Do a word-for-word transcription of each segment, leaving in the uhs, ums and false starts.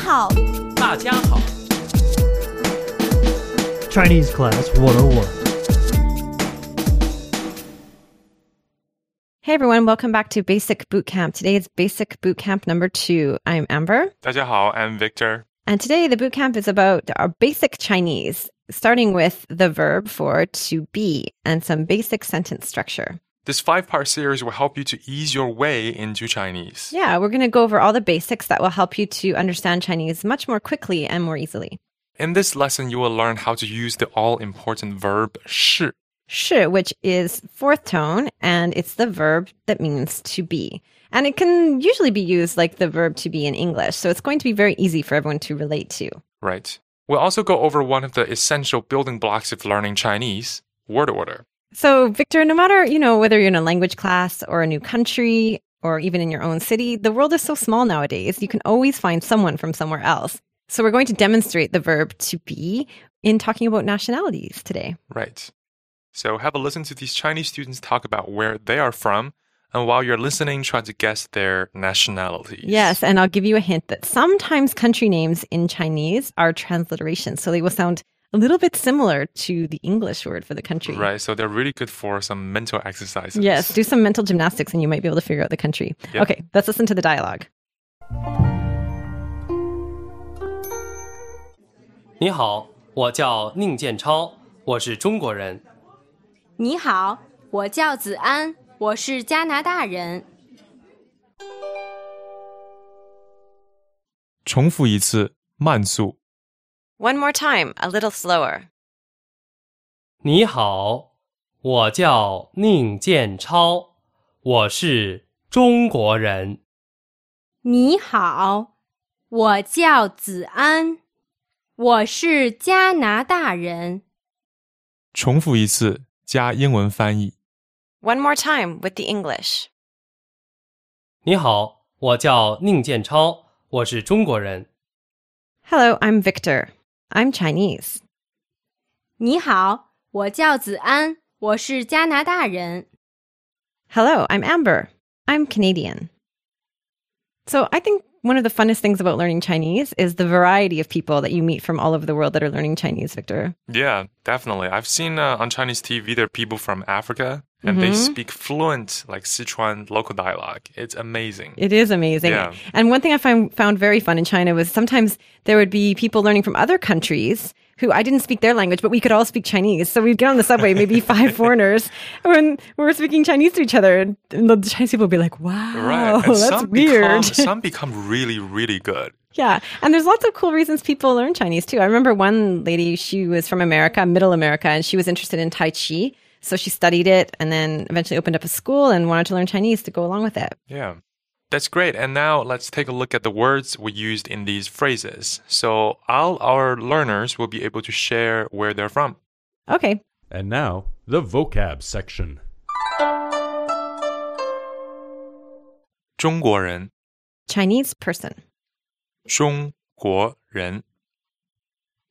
好. 大家好. Chinese Class one oh one. Hey everyone, welcome back to Basic Bootcamp. Today is Basic Bootcamp number two. I'm Amber. 大家好, I'm Victor. And today the bootcamp is about our basic Chinese, starting with the verb for to be and some basic sentence structure. This five-part series will help you to ease your way into Chinese. Yeah, we're going to go over all the basics that will help you to understand Chinese much more quickly and more easily. In this lesson, you will learn how to use the all-important verb 是. 是, which is fourth tone, and it's the verb that means to be. And it can usually be used like the verb to be in English, so it's going to be very easy for everyone to relate to. Right. We'll also go over one of the essential building blocks of learning Chinese, word order. So, Victor, no matter, you know, whether you're in a language class or a new country or even in your own city, the world is so small nowadays. You can always find someone from somewhere else. So we're going to demonstrate the verb to be in talking about nationalities today. Right. So have a listen to these Chinese students talk about where they are from. And while you're listening, try to guess their nationalities. Yes, and I'll give you a hint that sometimes country names in Chinese are transliterations. So they will sound a little bit similar to the English word for the country. Right, so they're really good for some mental exercises. Yes, do some mental gymnastics and you might be able to figure out the country. Yep. Okay, let's listen to the dialogue. 你好,我叫宁建超,我是中国人。 你好,我叫子安,我是加拿大人。 重复一次,慢速。 One more time, a little slower. 你好,我叫宁建超,我是中国人。 你好,我叫子安,我是加拿大人。 重复一次,加英文翻译。 One more time with the English. 你好,我叫宁建超,我是中国人。 Hello, I'm Victor. I'm Chinese. 你好,我叫子安,我是加拿大人。 Hello, I'm Amber. I'm Canadian. So I think one of the funnest things about learning Chinese is the variety of people that you meet from all over the world that are learning Chinese, Victor. Yeah, definitely. I've seen uh, on Chinese T V, there are people from Africa, and mm-hmm. they speak fluent, like Sichuan local dialogue. It's amazing. It is amazing. Yeah. And one thing I find, found very fun in China was sometimes there would be people learning from other countries who I didn't speak their language, but we could all speak Chinese. So we'd get on the subway, maybe five foreigners, and we were speaking Chinese to each other. And the Chinese people would be like, wow, right. that's some weird. Become, some become really, really good. Yeah. And there's lots of cool reasons people learn Chinese, too. I remember one lady, she was from America, middle America, and she was interested in Tai Chi. So she studied it and then eventually opened up a school and wanted to learn Chinese to go along with it. Yeah. That's great. And now let's take a look at the words we used in these phrases. So all our learners will be able to share where they're from. Okay. And now the vocab section. 中国人 Chinese person. 中国人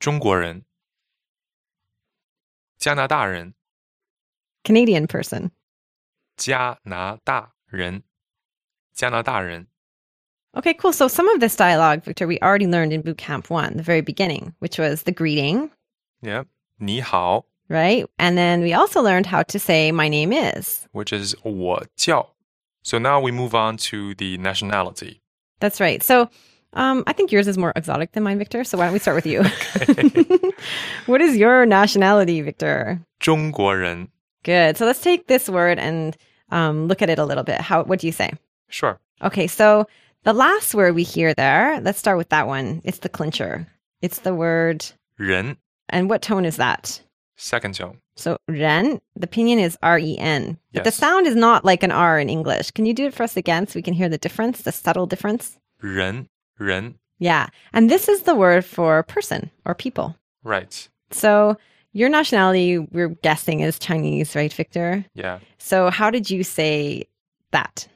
中国人 加拿大人 Canadian person. 加拿大人 加拿大人. Okay, cool. So some of this dialogue, Victor, we already learned in Bootcamp one, the very beginning, which was the greeting. Yeah, 你好. Right? And then we also learned how to say, my name is. Which is 我叫. So now we move on to the nationality. That's right. So um, I think yours is more exotic than mine, Victor. So why don't we start with you? What is your nationality, Victor? 中国人. Good. So let's take this word and um, look at it a little bit. How? What do you say? Sure. Okay, so the last word we hear there, let's start with that one. It's the clincher. It's the word... 人. And what tone is that? Second tone. So 人, the pinyin is R E N. Yes. But the sound is not like an R in English. Can you do it for us again so we can hear the difference, the subtle difference? 人, 人. Yeah, and this is the word for person or people. Right. So your nationality, we're guessing, is Chinese, right, Victor? Yeah. So how did you say that?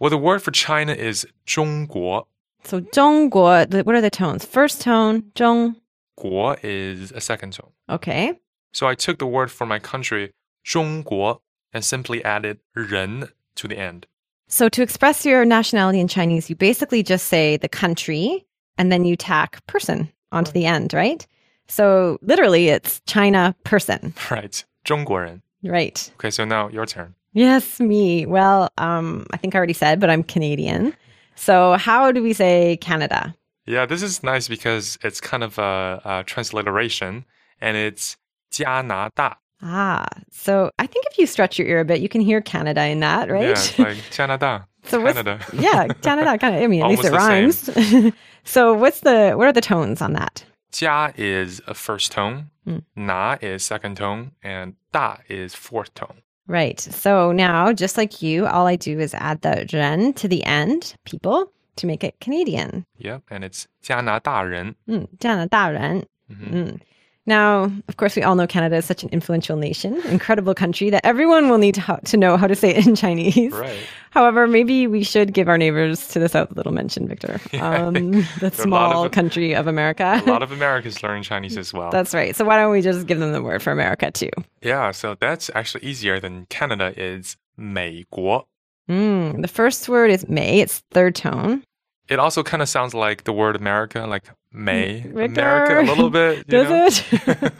Well, the word for China is 中国. So 中国, what are the tones? First tone, 中. 国 is a second tone. Okay. So I took the word for my country, 中国, and simply added 人 to the end. So to express your nationality in Chinese, you basically just say the country and then you tack person onto the end, right? So literally, it's China person. Right. 中国人. Right. Okay, so now your turn. Yes, me. Well, um, I think I already said, but I'm Canadian. So how do we say Canada? Yeah, this is nice because it's kind of a, a transliteration, and it's 加拿大. Ah, so I think if you stretch your ear a bit, you can hear Canada in that, right? Yeah, it's like 加拿大. So Canada. Yeah, Canada. Kind of. I mean, at least it rhymes. So what's the what are the tones on that? 加 is a first tone, mm. 拿 is second tone, and 大 is fourth tone. Right. So now, just like you, all I do is add the 人 to the end, people, to make it Canadian. Yeah, and it's 加拿大人. Mm, 加拿大人. Mm-hmm. Mm. Now, of course, we all know Canada is such an influential nation, incredible country that everyone will need to, ho- to know how to say it in Chinese. Right. However, maybe we should give our neighbors to the south a little mention, Victor. Yeah, um, the small of, country of America. A lot of Americans learn Chinese as well. That's right. So why don't we just give them the word for America too? Yeah, so that's actually easier than Canada is 美国. Mm, the first word is 美, it's third tone. It also kind of sounds like the word America, like May, Victor. America, a little bit. You does know? It?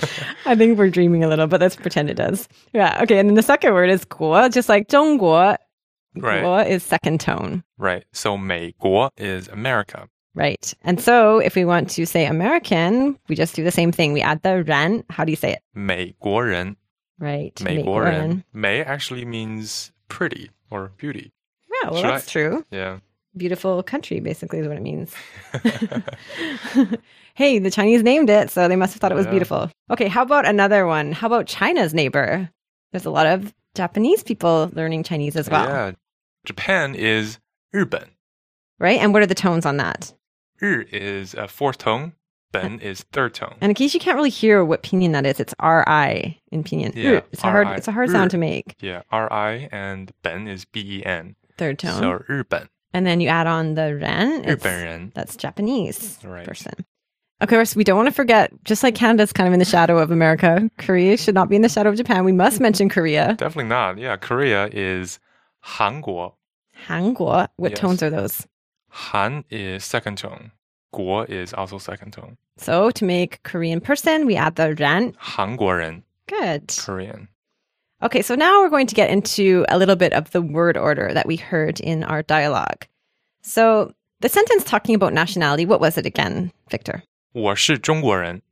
I think we're dreaming a little, but let's pretend it does. Yeah, okay. And then the second word is 国, just like 中国. Right. 国 is second tone. Right. So 美国 is America. Right. And so if we want to say American, we just do the same thing. We add the 人. How do you say it? 美国人. Right. 美国人. 美 actually means pretty or beauty. Yeah, well, Should that's I? True. Yeah. Beautiful country, basically, is what it means. Hey, the Chinese named it, so they must have thought it was yeah. beautiful. Okay, how about another one? How about China's neighbor? There's a lot of Japanese people learning Chinese as well. Yeah, Japan is 日本. Right, and what are the tones on that? 日 is a fourth tone, 本 is third tone. And in case you can't really hear what pinyin that is, it's R I in pinyin. Yeah, it's a hard, it's a hard sound to make. Yeah, R I and 本 is B E N. Third tone. So 日本. And then you add on the 人, it's, 日本人. That's Japanese right. person. Of course, we don't want to forget, just like Canada's kind of in the shadow of America, Korea should not be in the shadow of Japan. We must mention Korea. Definitely not. Yeah, Korea is 韩国. 韩国. What yes. tones are those? 韩 is second tone. 国 is also second tone. So to make Korean person, we add the 人. 韩国人. Good. Korean. Okay, so now we're going to get into a little bit of the word order that we heard in our dialogue. So the sentence talking about nationality, what was it again, Victor? 我是中国人.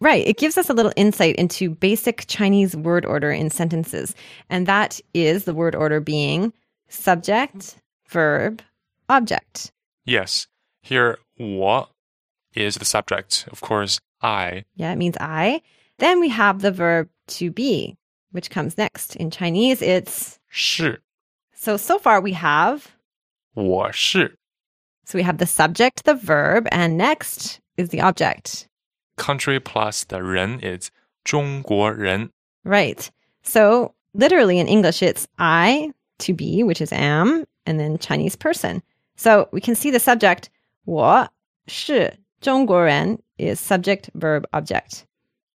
Right, it gives us a little insight into basic Chinese word order in sentences. And that is the word order being subject, verb, object. Yes, here 我 is the subject. Of course, I. Yeah, it means I. Then we have the verb to be, which comes next. In Chinese, it's 是. So, so far we have 我是. So we have the subject, the verb, and next is the object. Country plus the 人 is 中国人. Right. So, literally in English, it's I, to be, which is am, and then Chinese person. So, we can see the subject 我是中国人 is subject, verb, object.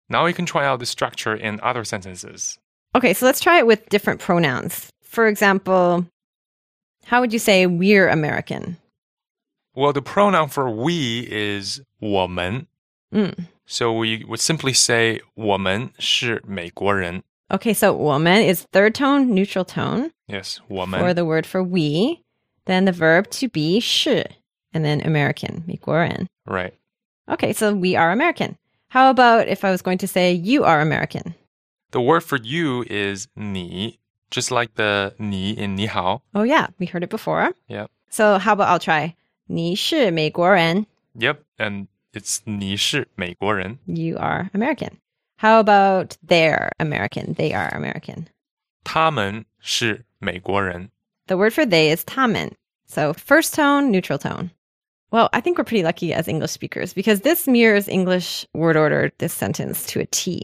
Now we can try out the structure in other sentences. Okay, so let's try it with different pronouns. For example, how would you say we're American? Well, the pronoun for we is 我们. Mm. So we would simply say 我们是美国人. Okay, so 我们 is third tone, neutral tone. Yes, 我们. For the word for we, then the verb to be 是, and then American, 美国人. Right. Okay, so we are American. How about if I was going to say you are American? The word for you is 你, just like the 你 in 你好. Oh yeah, we heard it before. Yeah. So how about I'll try 你是美国人. Yep, and it's 你是美国人. You are American. How about they're American? They are American. 他们是美国人. The word for they is 他们. So first tone, neutral tone. Well, I think we're pretty lucky as English speakers because this mirrors English word order, this sentence, to a T.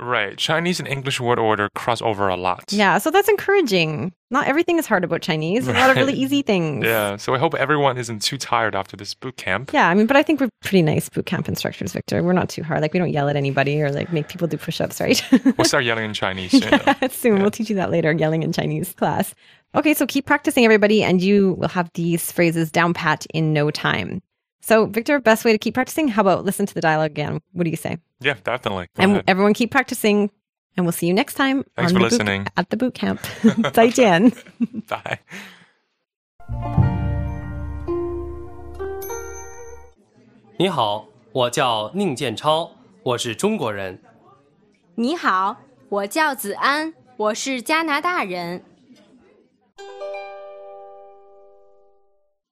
Right. Chinese and English word order cross over a lot. Yeah, so that's encouraging. Not everything is hard about Chinese. Right. A lot of really easy things. Yeah, so I hope everyone isn't too tired after this boot camp. Yeah, I mean, but I think we're pretty nice boot camp instructors, Victor. We're not too hard. Like, we don't yell at anybody or, like, make people do push-ups, right? We'll start yelling in Chinese soon. Yeah, soon. Yeah. We'll teach you that later, yelling in Chinese class. Okay, so keep practicing, everybody, and you will have these phrases down pat in no time. So, Victor, best way to keep practicing? How about listen to the dialogue again? What do you say? Yeah, definitely. Go and ahead. Everyone keep practicing. And we'll see you next time. Thanks for listening. Boot, at the boot camp. Zaijian. Bye. Ni hao, wo jiao Ning Jianchao, wo shi Zhongguo ren. Ni hao, wo jiao Zian, wo shi Jianada ren.